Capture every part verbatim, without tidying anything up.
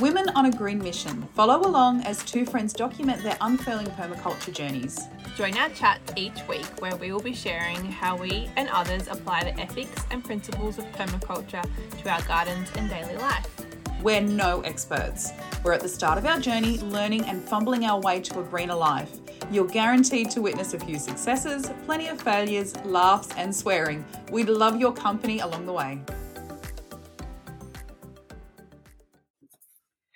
Women on a Green Mission. Follow along as two friends document their unfurling permaculture journeys. Join our chats each week where we will be sharing how we and others apply the ethics and principles of permaculture to our gardens and daily life. We're no experts. We're at the start of our journey, learning and fumbling our way to a greener life. You're guaranteed to witness a few successes, plenty of failures, laughs and swearing. We'd love your company along the way.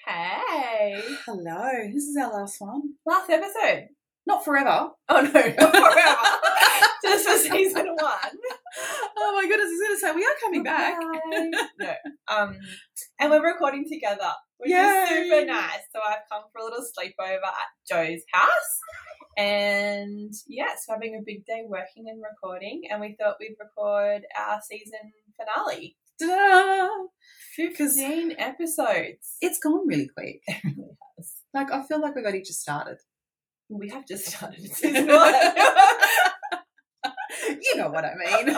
Hey. Hello. This is our last one. Last episode. Not forever. Oh, no, not forever. Just for season one. Oh, my goodness. I was going to say, we are coming back. No. Um, and we're recording together, which Yay. Is super nice. So I've come for a little sleepover at Joe's house. And, yeah, so having a big day working and recording. And we thought we'd record our season finale. Ta-da! fifteen episodes. It's gone really quick. It really has. Like, I feel like we've only just started. We have just started season one. You know what I mean.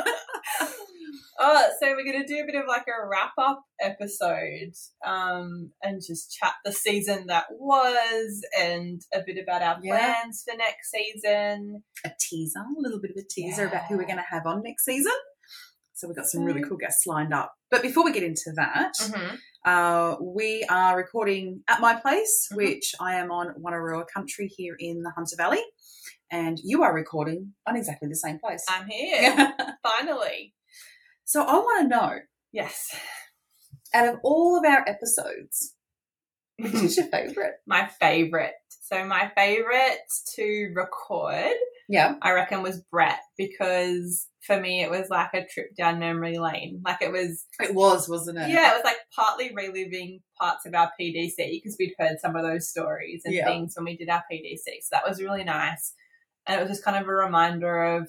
Oh, so we're going to do a bit of like a wrap-up episode um, and just chat the season that was and a bit about our yeah. plans for next season. A teaser, a little bit of a teaser yeah. about who we're going to have on next season. So we've got some really cool guests lined up. But before we get into that, mm-hmm. uh, we are recording at my place, mm-hmm. which I am on Wanarua Country here in the Hunter Valley. And you are recording on exactly the same place. I'm here, finally. So I want to know, yes, out of all of our episodes, which is your favourite? My favourite. So my favourite to record, yeah, I reckon was Brett, because for me, it was like a trip down memory lane. Like it was. It was, wasn't it? Yeah, it was like partly reliving parts of our P D C because we'd heard some of those stories and yeah. things when we did our P D C. So that was really nice. And it was just kind of a reminder of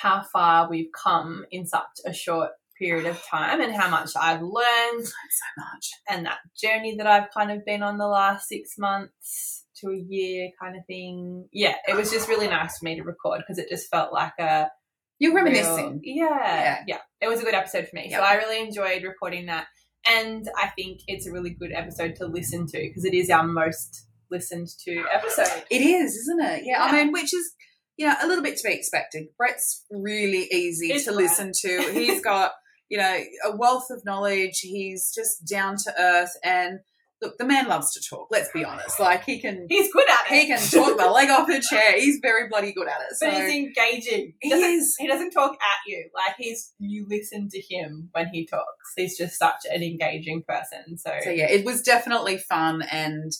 how far we've come in such a short period of time and how much I've learned. So much. And that journey that I've kind of been on the last six months to a year kind of thing. Yeah, it was just really nice for me to record because it just felt like a. You're reminiscing. Real, yeah, yeah. Yeah. It was a good episode for me. Yep. So I really enjoyed recording that. And I think it's a really good episode to listen to because it is our most listened to episode. It is, isn't it? Yeah. yeah. I mean, which is, you know, a little bit to be expected. Brett's really easy it's to Brett. listen to. He's got, you know, a wealth of knowledge. He's just down to earth. And look, the man loves to talk, let's be honest. Like he can He's good at it. He can talk my leg off the chair. He's very bloody good at it. So. But he's engaging. He, he is. He doesn't talk at you. Like he's you listen to him when he talks. He's just such an engaging person. So So yeah, it was definitely fun and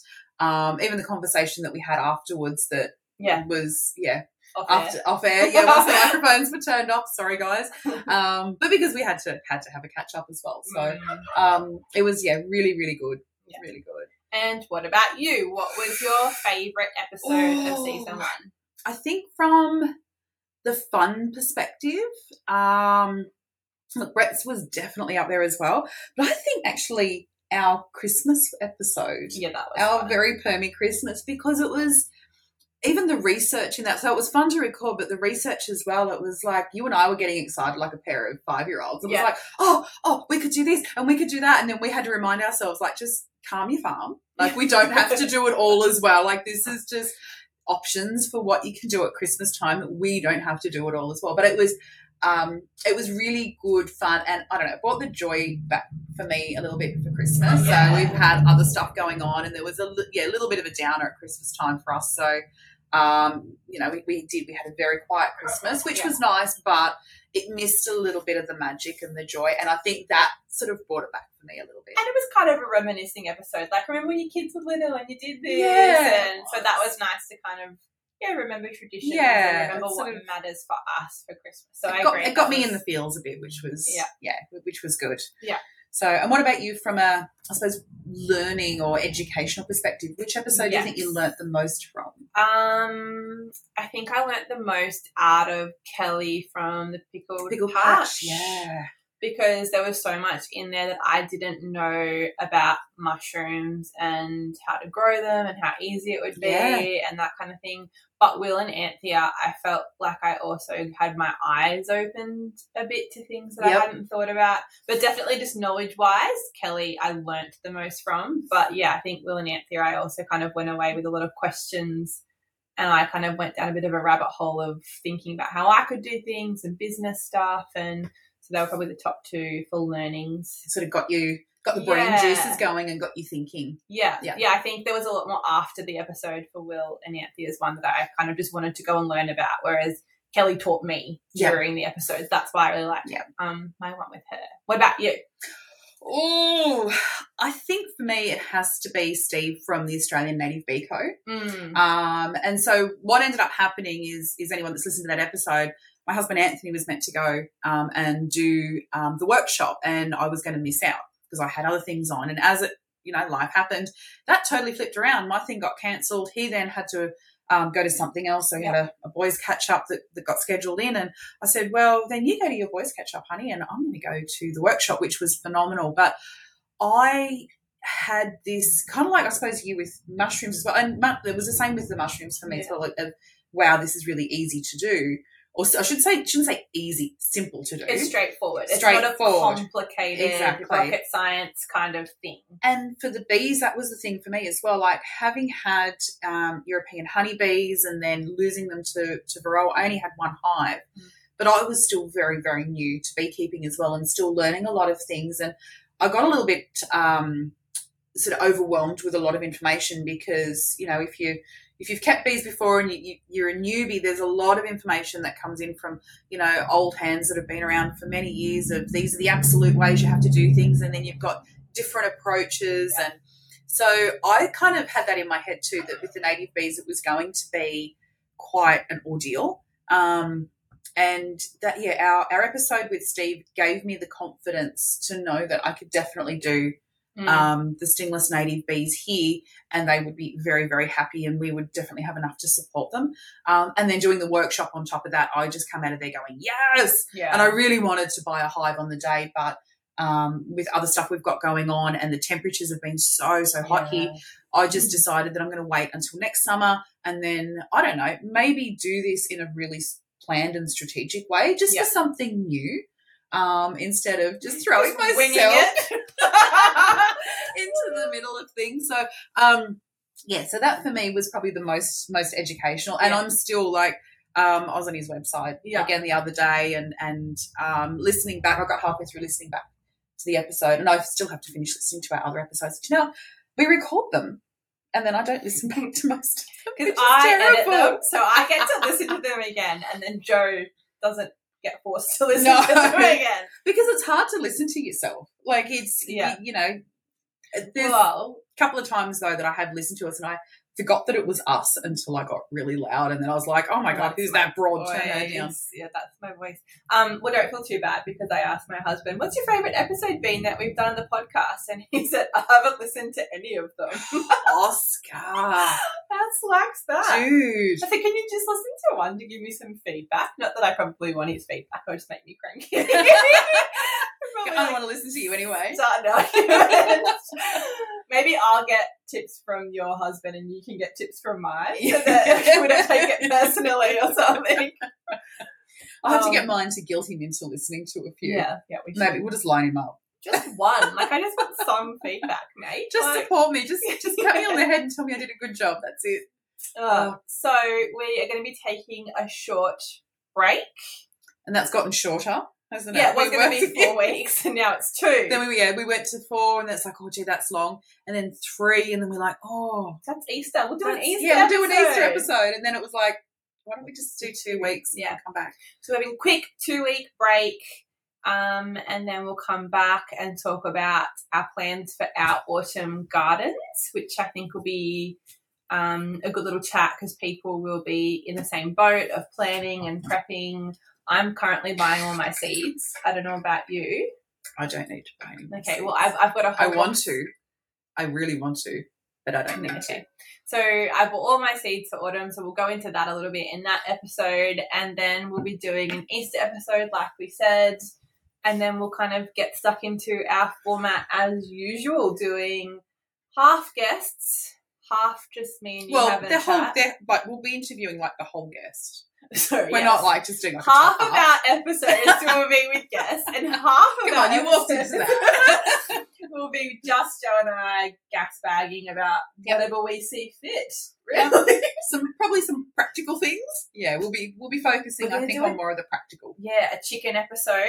um even the conversation that we had afterwards that yeah. was yeah. Off After, air. Off air, yeah, once the microphones were turned off. Sorry, guys. Um, but because we had to had to have a catch up as well. So um it was yeah, really, really good. Yeah. Really good. And what about you? What was your favourite episode Ooh, of season one? I think from the fun perspective, um, look, Brett's was definitely up there as well. But I think actually our Christmas episode, yeah, that was our fun. Very permy Christmas, because it was even the research in that. So it was fun to record, but the research as well, it was like you and I were getting excited like a pair of five-year-olds. It yeah. was like, oh, oh, we could do this and we could do that. And then we had to remind ourselves, like, just calm your farm. Like we don't have to do it all as well. Like this is just options for what you can do at Christmas time. We don't have to do it all as well. But it was um, it was really good fun and, I don't know, it brought the joy back for me a little bit for Christmas. Yeah. So we've had other stuff going on and there was a yeah, a little bit of a downer at Christmas time for us. So, um, you know, we, we did, we had a very quiet Christmas, which yeah. was nice, but it missed a little bit of the magic and the joy. And I think that sort of brought it back for me a little bit. And it was kind of a reminiscing episode. Like, remember when your kids were little and you did this? Yeah. And so that was nice to kind of, yeah, remember traditions yeah, and remember what of, matters for us for Christmas. So I got, agree. It got me in the feels a bit, which was, yeah, yeah which was good. Yeah. So, and what about you from a, I suppose, learning or educational perspective? Which episode yes. do you think you learnt the most from? Um, I think I learnt the most out of Kelly from the Pickle Patch. Yeah. because there was so much in there that I didn't know about mushrooms and how to grow them and how easy it would be yeah. and that kind of thing. But Will and Anthea, I felt like I also had my eyes opened a bit to things that yep. I hadn't thought about. But definitely just knowledge-wise, Kelly I learnt the most from. But, yeah, I think Will and Anthea, I also kind of went away with a lot of questions. And I kind of went down a bit of a rabbit hole of thinking about how I could do things and business stuff. And so they were probably the top two for learnings. Sort of got you, got the brain yeah. juices going and got you thinking. Yeah. yeah. Yeah, I think there was a lot more after the episode for Will and Anthea's one that I kind of just wanted to go and learn about, whereas Kelly taught me yeah. during the episodes. That's why I really liked yeah. um, my one with her. What about you? Oh, I think for me it has to be Steve from the Australian Native Bee Co. Mm. Um, and so what ended up happening is, is anyone that's listened to that episode, my husband Anthony was meant to go um, and do um, the workshop, and I was going to miss out because I had other things on. And as it, you know, life happened, that totally flipped around. My thing got cancelled. He then had to um, go to something else. So he had a, a boys catch up that, that got scheduled in. And I said, well, then you go to your boys catch up, honey, and I'm going to go to the workshop, which was phenomenal. But I had this kind of like, I suppose, you with mushrooms as well. And it was the same with the mushrooms for me. It's yeah. so like, wow, this is really easy to do. Or I should say, shouldn't say easy, simple to do. It's straightforward. straightforward. It's not a complicated exactly. rocket science kind of thing. And for the bees, that was the thing for me as well. Like having had um, European honeybees and then losing them to, to Varroa, I only had one hive. Mm. But I was still very, very new to beekeeping as well and still learning a lot of things. And I got a little bit um, sort of overwhelmed with a lot of information because, you know, if you – if you've kept bees before and you, you, you're a newbie, there's a lot of information that comes in from, you know, old hands that have been around for many years of these are the absolute ways you have to do things, and then you've got different approaches. Yeah. And so I kind of had that in my head too, that with the native bees it was going to be quite an ordeal. Um, and that, yeah, our, our episode with Steve gave me the confidence to know that I could definitely do Mm. um the stingless native bees here, and they would be very, very happy, and we would definitely have enough to support them. Um and then doing the workshop on top of that, I just come out of there going, yes! Yeah. And I really wanted to buy a hive on the day, but um with other stuff we've got going on and the temperatures have been so, so hot yeah. here, I just decided that I'm going to wait until next summer and then, I don't know, maybe do this in a really planned and strategic way just yeah. for something new. Um, instead of just throwing just myself into the middle of things. So, um, yeah, so that for me was probably the most most educational. And yeah. I'm still like, um, I was on his website yeah. again the other day and, and um, listening back. I got halfway through listening back to the episode, and I still have to finish listening to our other episodes. Do you know, we record them. And then I don't listen back to most of them, because I edit them, so I get to listen to them again, and then Joe doesn't get forced to listen no, to them again, because it's hard to listen to yourself. Like it's yeah. you, you know, there's well, a couple of times though that I have listened to us and I forgot that it was us until I got really loud, and then I was like, oh my god, who's that broad? Turn her down. Yeah, that's my voice. Um, well, don't feel too bad, because I asked my husband, what's your favourite episode been that we've done on the podcast? And he said, I haven't listened to any of them. Oscar. How slack's that? Dude. I said, can you just listen to one to give me some feedback? Not that I probably want his feedback, it'll just make me cranky. I don't like, want to listen to you anyway. Maybe I'll get tips from your husband and you can get tips from mine, so that we don't take it personally or something. I'll have um, to get mine to guilt him into listening to a few. Yeah, yeah, we should. Maybe we'll just line him up. Just one. Like, I just want some feedback, mate. Just like, support me. Just just pat me on the head and tell me I did a good job. That's it. Uh, um, so we are going to be taking a short break. And that's gotten shorter. Hasn't yeah, it was we going to be four weeks and now it's two. Then we yeah, we went to four and that's like, oh, gee, that's long. And then three and then we're like, oh. That's Easter. We'll do an Easter Yeah, episode. we'll do an Easter episode. And then it was like, why don't we just do two weeks and yeah. come back. So we're having a quick two-week break um, and then we'll come back and talk about our plans for our autumn gardens, which I think will be um, a good little chat, because people will be in the same boat of planning and prepping. I'm currently buying all my seeds. I don't know about you. I don't need to buy any more Okay, seeds. well, I've, I've got a whole I want of... to. I really want to, but I don't need okay. to. So I bought all my seeds for autumn, so we'll go into that a little bit in that episode, and then we'll be doing an Easter episode like we said, and then we'll kind of get stuck into our format as usual, doing half guests, half just me and you. Well, the whole, but we'll be interviewing like the whole guest. So we're yes. not like just doing like half of our episodes will be with guests, and half of Come our on, you walked into that. will be just Joe and I gas bagging about yep. whatever we see fit. Really, some probably some practical things. Yeah, we'll be we'll be focusing, I think, on it. More of the practical. Yeah, a chicken episode.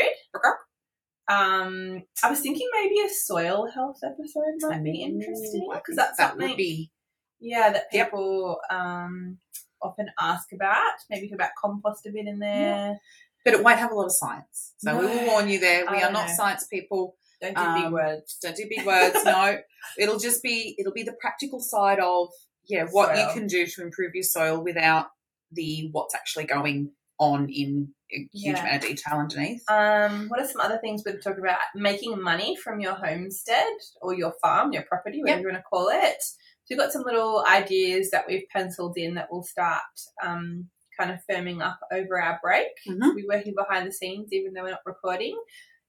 Um, I was thinking maybe a soil health episode might be interesting, because that's that something. Would be, yeah, that people yep. um. often ask about, maybe about compost a bit in there, yeah. but it won't have a lot of science, so no. we will warn you there. We I are not know. Science people. Don't do um, big words. Don't do big words. No, it'll just be it'll be the practical side of yeah what soil. You can do to improve your soil without the what's actually going on in a huge yeah. amount of detail underneath. Um, what are some other things we've talked about? Making money from your homestead or your farm, your property, whatever yep. you want to call it. So we've got some little ideas that we've penciled in that will start um, kind of firming up over our break. Mm-hmm. We're working behind the scenes even though we're not recording,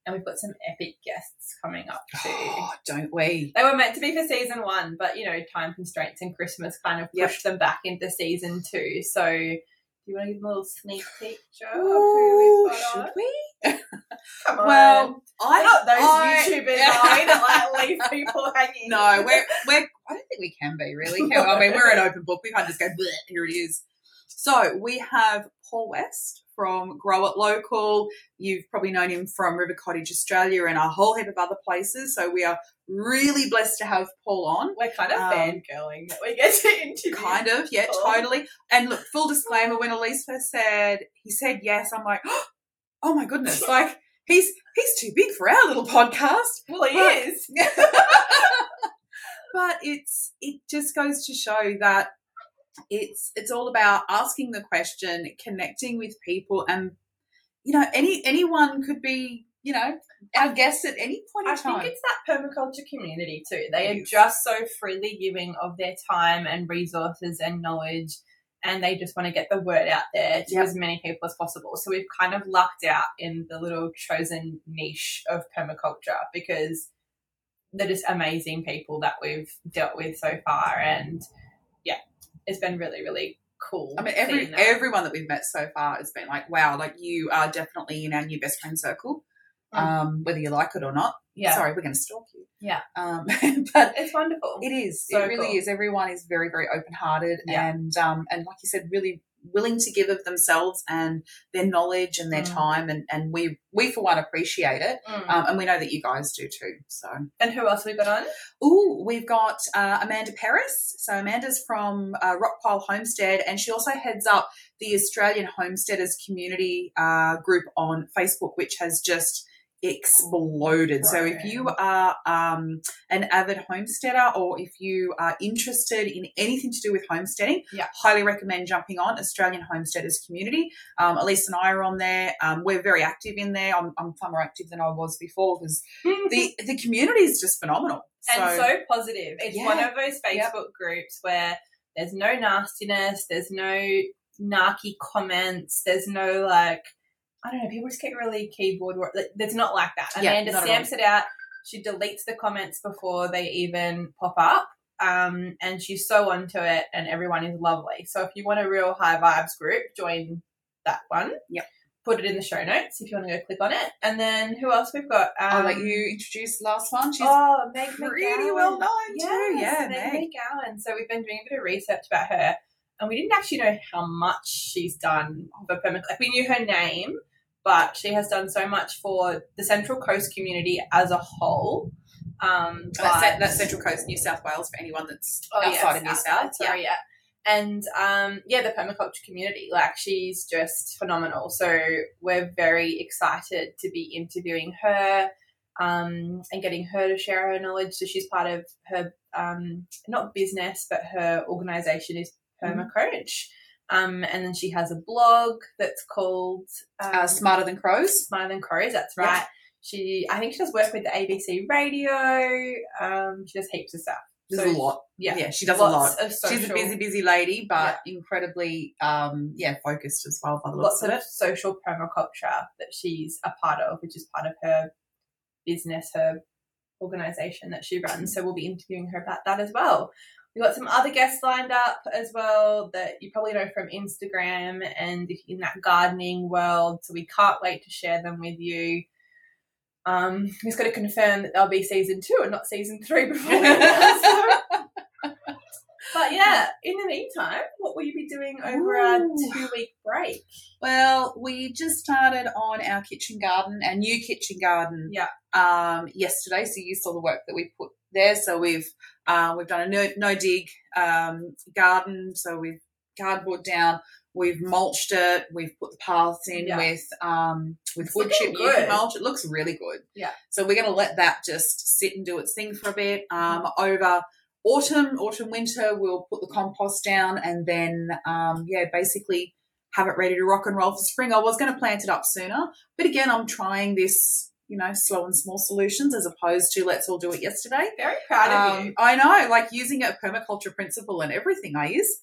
and we've got some epic guests coming up too. Oh, don't we? They were meant to be for season one, but, you know, time constraints and Christmas kind of pushed yep. them back into season two. So do you want to give them a little sneak peek, Jo? Ooh, should on? We? Come on. Well, I, not those I, YouTubers yeah. are we, that like leave people hanging. No, we're we're. I don't think we can be really. Can we? I mean, we're an open book. We can't just go. Here it is. So we have Paul West from Grow It Local. You've probably known him from River Cottage Australia and a whole heap of other places. So we are really blessed to have Paul on. We're kind of um, fangirling that we get to interview. Kind of, yeah, Paul. Totally. And look, full disclaimer: when Elise first said he said yes, I'm like. Oh my goodness, like he's he's too big for our little podcast. Well, he but, is. But it's it just goes to show that it's it's all about asking the question, connecting with people, and you know, any anyone could be, you know, our guest at any point I in time. I think it's that permaculture community too. They yes. are just so freely giving of their time and resources and knowledge. And they just want to get the word out there to yep. as many people as possible. So we've kind of lucked out in the little chosen niche of permaculture because they're just amazing people that we've dealt with so far. And, yeah, it's been really, really cool. I mean, every, everyone that we've met so far has been like, wow, like you are definitely in our new best friend circle, mm. um, whether you like it or not. Yeah. Sorry, we're going to stalk you. Yeah. Um, but it's wonderful. It is. So it really cool. is. Everyone is very, very open-hearted yeah. and, um, and like you said, really willing to give of themselves and their knowledge and their mm. time. And, and we, we, for one, appreciate it. Mm. Um, and we know that you guys do too. So. And who else have we got on? Ooh, we've got uh, Amanda Paris. So Amanda's from uh, Rockpile Homestead, and she also heads up the Australian Homesteaders Community uh, group on Facebook, which has just – exploded. Right. So if you are um, an avid homesteader or if you are interested in anything to do with homesteading, yeah. highly recommend jumping on Australian Homesteaders Community. Um, Elise and I are on there. Um, we're very active in there. I'm, I'm far more active than I was before because the, the community is just phenomenal. So, and so positive. It's yeah. one of those Facebook yep. groups where there's no nastiness, there's no narky comments, there's no like, I don't know, people just get really keyboard work. It's not like that. Yeah, Amanda stamps it out. She deletes the comments before they even pop up, um, and she's so onto it, and everyone is lovely. So if you want a real high vibes group, join that one. Yep. Put it in the show notes if you want to go click on it. And then who else we've got? Um, I'll let you introduce the last one. She's oh, Meg McGowan. Really well known yes, too. Yeah, Meg McGowan. So we've been doing a bit of research about her. And we didn't actually know how much she's done for permaculture. Like we knew her name, but she has done so much for the Central Coast community as a whole. Um, that's, that's Central Coast, New South Wales, for anyone that's oh, outside yes, of New outside, South. Sorry, yeah. yeah. And, um, yeah, the permaculture community, like she's just phenomenal. So we're very excited to be interviewing her um, and getting her to share her knowledge. So she's part of her, um, not business, but her organisation is Permacoach, um, and then she has a blog that's called um, uh, Smarter Than Crows. Smarter Than Crows, that's right. Yeah. She, I think she does work with the A B C radio. Um, she does heaps of stuff. There's so, a lot. Yeah. yeah, she does lots a lot. Of social, She's a busy, busy lady, but yeah. incredibly, um, yeah, focused as well by the looks of it. Lots of social permaculture that she's a part of, which is part of her business, her organisation that she runs. So we'll be interviewing her about that as well. We've got some other guests lined up as well that you probably know from Instagram and in that gardening world. So we can't wait to share them with you. Um, we just got to confirm that they'll be season two and not season three before we so. But, yeah, in the meantime, what will you be doing over Ooh. our two-week break? Well, we just started on our kitchen garden, our new kitchen garden yeah. um, yesterday. So you saw the work that we put there. So we've uh, we've done a no, no dig um, garden. So we've cardboard down. We've mulched it. We've put the paths in yeah. with um, with wood chip. You can mulch. It looks really good. Yeah. So we're going to let that just sit and do its thing for a bit. Um, mm-hmm. Over autumn, autumn, winter, we'll put the compost down and then, um, yeah, basically have it ready to rock and roll for spring. I was going to plant it up sooner, but, again, I'm trying this, you know, slow and small solutions as opposed to let's all do it yesterday. Very proud um, of you. I know, like using a permaculture principle and everything I use.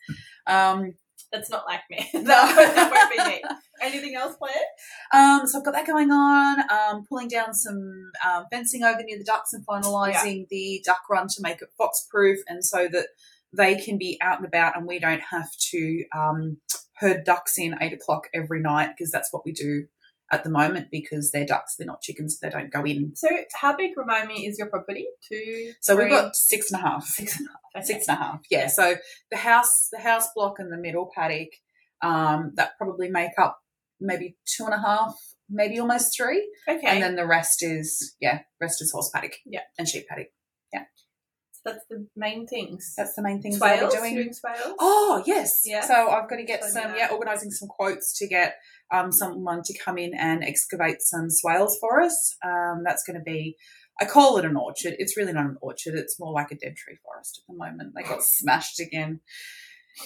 Um That's not like me. No, that won't be me. Anything else planned? Um, so I've got that going on. Um, pulling down some um, fencing over near the ducks and finalising yeah. the duck run to make it fox-proof, and so that they can be out and about, and we don't have to um, herd ducks in eight o'clock every night, because that's what we do at the moment, because they're ducks, they're not chickens, so they don't go in. So how big, remind me, is your property? Two, So three. We've got six and a half. Six and a half. Okay. Six and a half, yeah. yeah. So the house the house block and the middle paddock, um, that probably make up maybe two and a half, maybe almost three. Okay. And then the rest is, yeah, rest is horse paddock yeah. and sheep paddock. Yeah. So that's the main things. That's the main things that we're doing. doing swales? Oh, yes. Yeah. So I've got to get Plenty some, out. yeah, organising some quotes to get um, someone to come in and excavate some swales for us. Um, that's going to be... I call it an orchard. It's really not an orchard. It's more like a dead tree forest at the moment. They got smashed again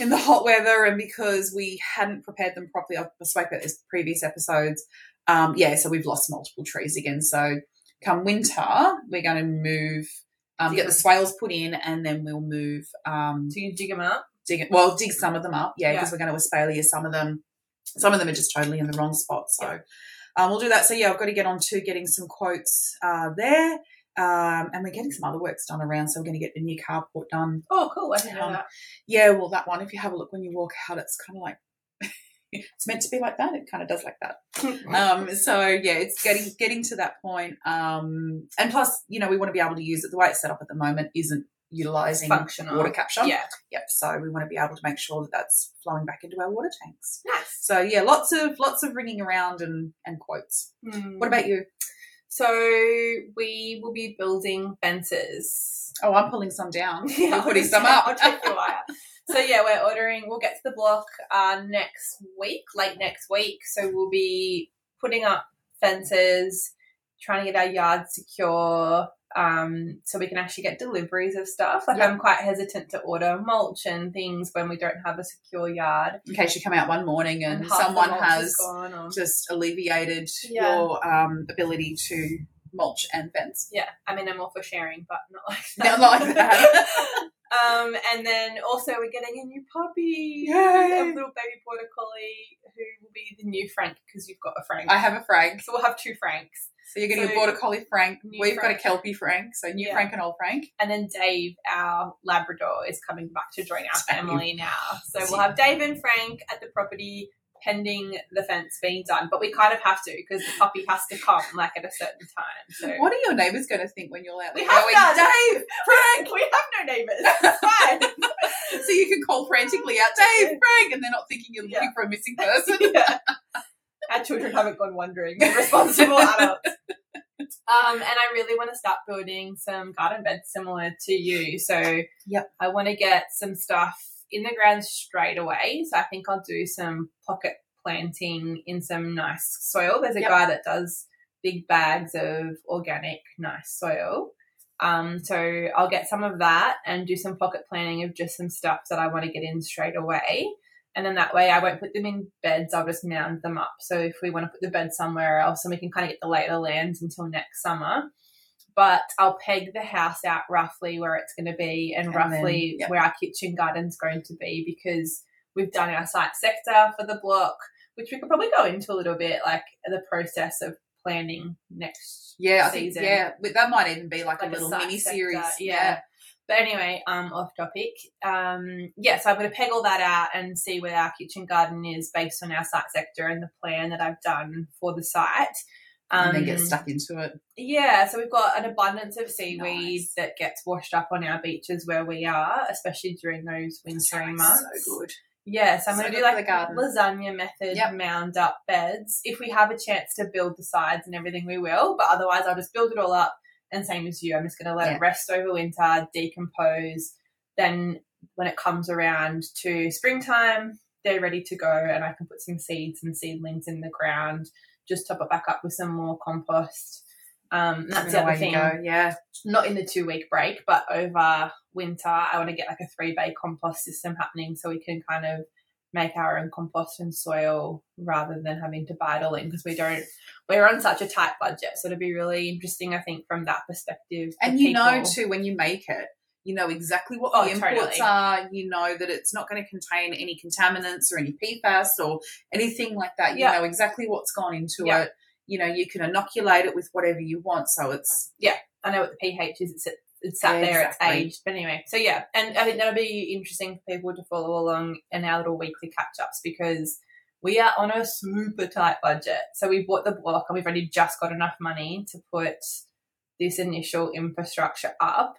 in the hot weather, and because we hadn't prepared them properly, I spoke about this in previous episodes, um, yeah, so we've lost multiple trees again. So come winter, we're going to move, um, get the swales put in, and then we'll move. Um, so you dig them up? Dig, well, dig some of them up, yeah, because yeah. we're going to espalier some of them. Some of them are just totally in the wrong spot, so. Yeah. Um, we'll do that. So, yeah, I've got to get on to getting some quotes uh, there. Um, and we're getting some other works done around, so we're going to get the new carport done. Oh, cool. I didn't um, know that. Yeah, well, that one, if you have a look when you walk out, it's kind of like – it's meant to be like that. It kind of does like that. um, so, yeah, it's getting getting to that point. Um, and plus, you know, we want to be able to use it. The way it's set up at the moment isn't utilising water capture. Yeah. Yep. So we want to be able to make sure that that's flowing back into our water tanks. Nice. So yeah, lots of lots of ringing around and and quotes. Mm. What about you? So we will be building fences. Oh, I'm pulling some down. Yeah, I'm putting some up. I'll take your wire. So yeah, we're ordering. We'll get to the block uh, next week, late next week. So we'll be putting up fences, trying to get our yard secure. Um, so we can actually get deliveries of stuff. Like yeah. I'm quite hesitant to order mulch and things when we don't have a secure yard. In case you come out one morning and, and someone has or... just alleviated yeah. your um, ability to mulch and fence. Yeah, I mean I'm all for sharing, but not like that. Not like that. Um, and then also we're getting a new puppy, Yay. a little baby border collie who will be the new Frank, because you've got a Frank. I have a Frank. So we'll have two Franks. So you're getting so, a border collie Frank. We've Frank. got a Kelpie Frank, so new yeah. Frank and old Frank. And then Dave, our Labrador, is coming back to join our family now. So we'll have Dave and Frank at the property pending the fence being done, but we kind of have to because the puppy has to come like at a certain time. So what are your neighbours going to think when you're out there? We have going, none. Dave, Frank, we have no neighbours. It's fine. So you can call frantically out, Dave, Frank, and they're not thinking you're yeah. looking for a missing person. Yeah. Our children haven't gone wandering. We're responsible adults. Um, and I really want to start building some garden beds similar to you. So yep. I want to get some stuff in the ground straight away. So I think I'll do some pocket planting in some nice soil. There's a yep. guy that does big bags of organic, nice soil. Um, so I'll get some of that and do some pocket planting of just some stuff that I want to get in straight away. And then that way I won't put them in beds, I'll just mound them up. So if we want to put the bed somewhere else, and we can kind of get the lay of the land until next summer. but I'll peg the house out roughly where it's going to be and, and roughly then, yep. where our kitchen garden's going to be, because we've done our site sector for the block, which we could probably go into a little bit, like the process of planning next yeah, season. Yeah, I think, yeah, that might even be like, like a little a mini-series. Yeah. yeah. But anyway, um, off topic. Um, yeah, so I'm going to peg all that out and see where our kitchen garden is based on our site sector and the plan that I've done for the site. Um, and then get stuck into it. Yeah, so we've got an abundance of seaweed nice. that gets washed up on our beaches where we are, especially during those wintering months. So good. Yeah, so I'm so going to do like the lasagna method, yep. mound up beds. If we have a chance to build the sides and everything, we will. But otherwise, I'll just build it all up. And same as you, I'm just going to let yeah. it rest over winter, decompose. Then when it comes around to springtime, they're ready to go, and I can put some seeds and seedlings in the ground, just top it back up with some more compost. Um, that's the other thing. Yeah, not in the two-week break, but over winter I want to get like a three-bay compost system happening so we can kind of make our own compost and soil rather than having to buy it all in, because we don't we're on such a tight budget. So it'll be really interesting, I think, from that perspective. And you people. know too, when you make it, you know exactly what oh, the imports totally. are. You know that it's not going to contain any contaminants or any P F A S or anything like that. Yeah. You know exactly what's gone into yeah. it. You know, you can inoculate it with whatever you want. So it's – yeah, I know what the pH is. It's, it's sat yeah, there. Exactly. It's aged. But anyway, so, yeah, and I think that'll be interesting for people to follow along in our little weekly catch-ups, because we are on a super tight budget. So we bought the block and we've already just got enough money to put this initial infrastructure up,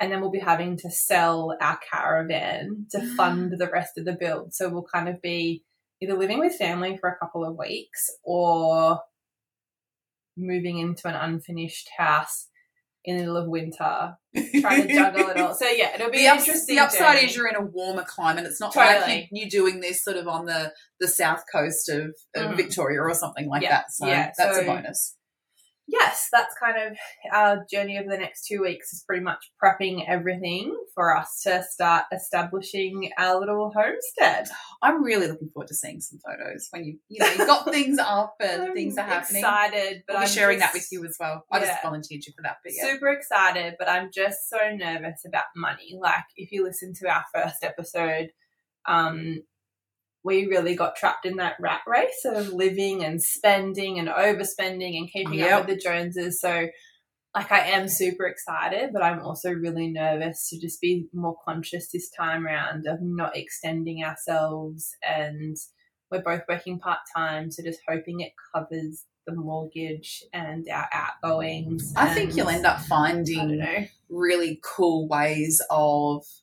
and then we'll be having to sell our caravan to mm. fund the rest of the build. So we'll kind of be either living with family for a couple of weeks or – moving into an unfinished house in the middle of winter, trying to juggle it all. So, yeah, it'll be the interesting. Ups, the upside journey. is you're in a warmer climate. It's not totally. like you, you're doing this sort of on the, the south coast of, of mm. Victoria or something like yeah. that. So yeah. that's so, a bonus. Yes, that's kind of our journey over the next two weeks is pretty much prepping everything for us to start establishing our little homestead. I'm really looking forward to seeing some photos when you, you know, you've got things up and I'm things are happening. Excited, but we'll I'm excited. sharing just, that with you as well. I yeah, just volunteered you for that. But yeah. Super excited, but I'm just so nervous about money. Like, if you listen to our first episode, um, we really got trapped in that rat race of living and spending and overspending and keeping yep. up with the Joneses. So, like, I am super excited, but I'm also really nervous to just be more conscious this time around of not extending ourselves. And we're both working part-time, so just hoping it covers the mortgage and our outgoings. I and, think you'll end up finding I don't know, really cool ways of –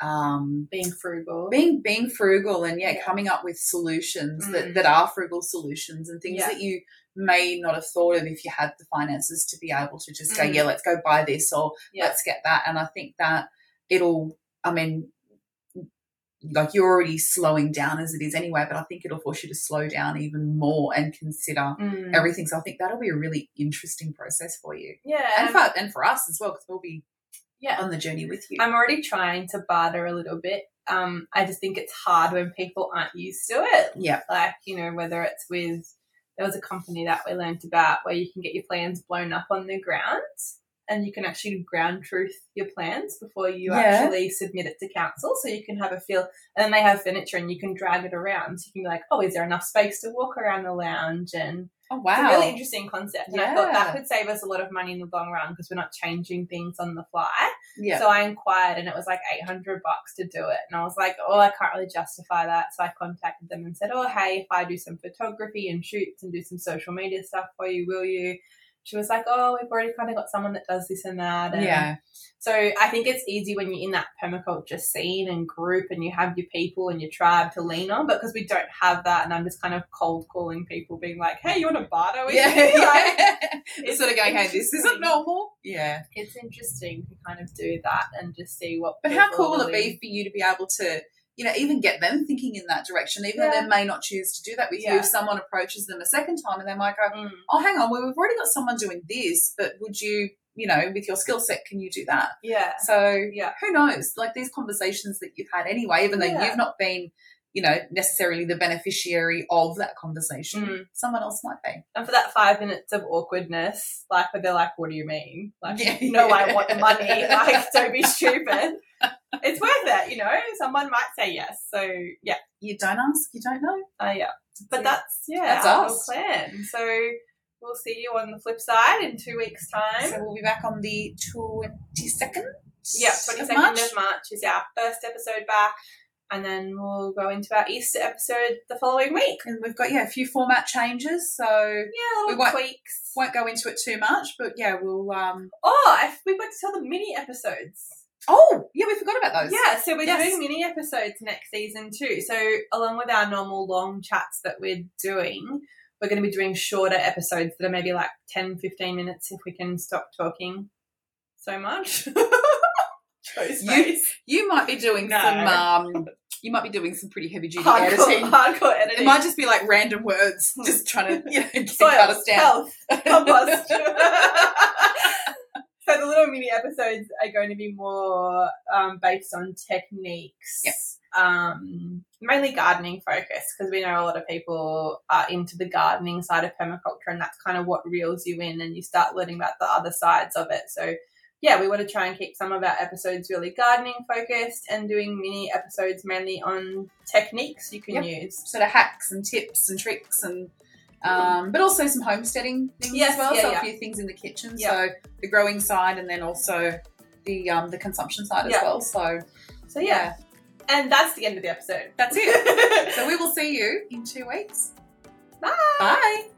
Um, being frugal, being being frugal, and yeah, yeah. coming up with solutions mm. that, that are frugal solutions and things yeah. that you may not have thought of if you had the finances to be able to just mm. go, yeah, let's go buy this or yeah. let's get that. And I think that it'll, I mean, like you're already slowing down as it is anyway, but I think it'll force you to slow down even more and consider mm. everything. So I think that'll be a really interesting process for you, yeah, and for and for us as well, because we'll be. Yeah. on the journey with you. I'm already trying to barter a little bit. Um, I just think it's hard when people aren't used to it. Yeah. Like, you know, whether it's with – there was a company that we learned about where you can get your plans blown up on the ground and you can actually ground truth your plans before you yeah. actually submit it to council, so you can have a feel – and then they have furniture and you can drag it around. So you can be like, oh, is there enough space to walk around the lounge and – Oh, wow. It's a really interesting concept. And yeah. I thought that could save us a lot of money in the long run because we're not changing things on the fly. Yeah. So I inquired and it was like eight hundred bucks to do it. And I was like, oh, I can't really justify that. So I contacted them and said, oh, hey, if I do some photography and shoots and do some social media stuff for you, will you? She was like, oh, we've already kind of got someone that does this and that. And yeah. So I think it's easy when you're in that permaculture scene and group and you have your people and your tribe to lean on, but because we don't have that and I'm just kind of cold calling people being like, hey, you want to barter with yeah. me? Like, it's sort of going, hey, this isn't normal. Yeah. It's interesting to kind of do that and just see what But how cool will it be for you to be able to, you know, even get them thinking in that direction, even yeah. though they may not choose to do that with yeah. you. If someone approaches them a second time and they might go, mm. oh, hang on, well, we've already got someone doing this, but would you, you know, with your skill set, can you do that? Yeah. So yeah. who knows? Like, these conversations that you've had anyway, even though yeah. you've not been you know, necessarily the beneficiary of that conversation. Mm. Someone else might be. And for that five minutes of awkwardness, like, but they're like, what do you mean? Like, yeah. no, I want the money. Like, don't be stupid. It's worth it, you know. Someone might say yes. So, yeah. You don't ask, you don't know. Oh, uh, yeah. But yeah. that's, yeah, that's our us. plan. So we'll see you on the flip side in two weeks' time. So we'll be back on the twenty-second. Yeah, twenty-second of March is our first episode back. And then we'll go into our Easter episode the following week. And we've got, yeah, a few format changes. So yeah, we won't, tweaks. won't go into it too much. But, yeah, we'll... Um... Oh, we've got to tell the mini episodes. Oh, yeah, we forgot about those. Yeah, so we're yes. doing mini episodes next season too. So along with our normal long chats that we're doing, we're going to be doing shorter episodes that are maybe like ten, fifteen minutes if we can stop talking so much. You, you might be doing no. some um, you might be doing some pretty heavy duty editing. Hardcore editing. It might just be like random words, just trying to, you know, keep us down. Health, So the little mini episodes are going to be more um, based on techniques, yep. um, mainly gardening focused, because we know a lot of people are into the gardening side of permaculture, and that's kind of what reels you in, and you start learning about the other sides of it. So. Yeah, we want to try and keep some of our episodes really gardening-focused and doing mini episodes mainly on techniques you can yep. use. Sort of hacks and tips and tricks, and um, but also some homesteading things yes, as well, yeah, so yeah. a few things in the kitchen. Yep. So the growing side and then also the um, the consumption side yep. as well. So, so yeah. yeah. And that's the end of the episode. That's it. So we will see you in two weeks. Bye. Bye.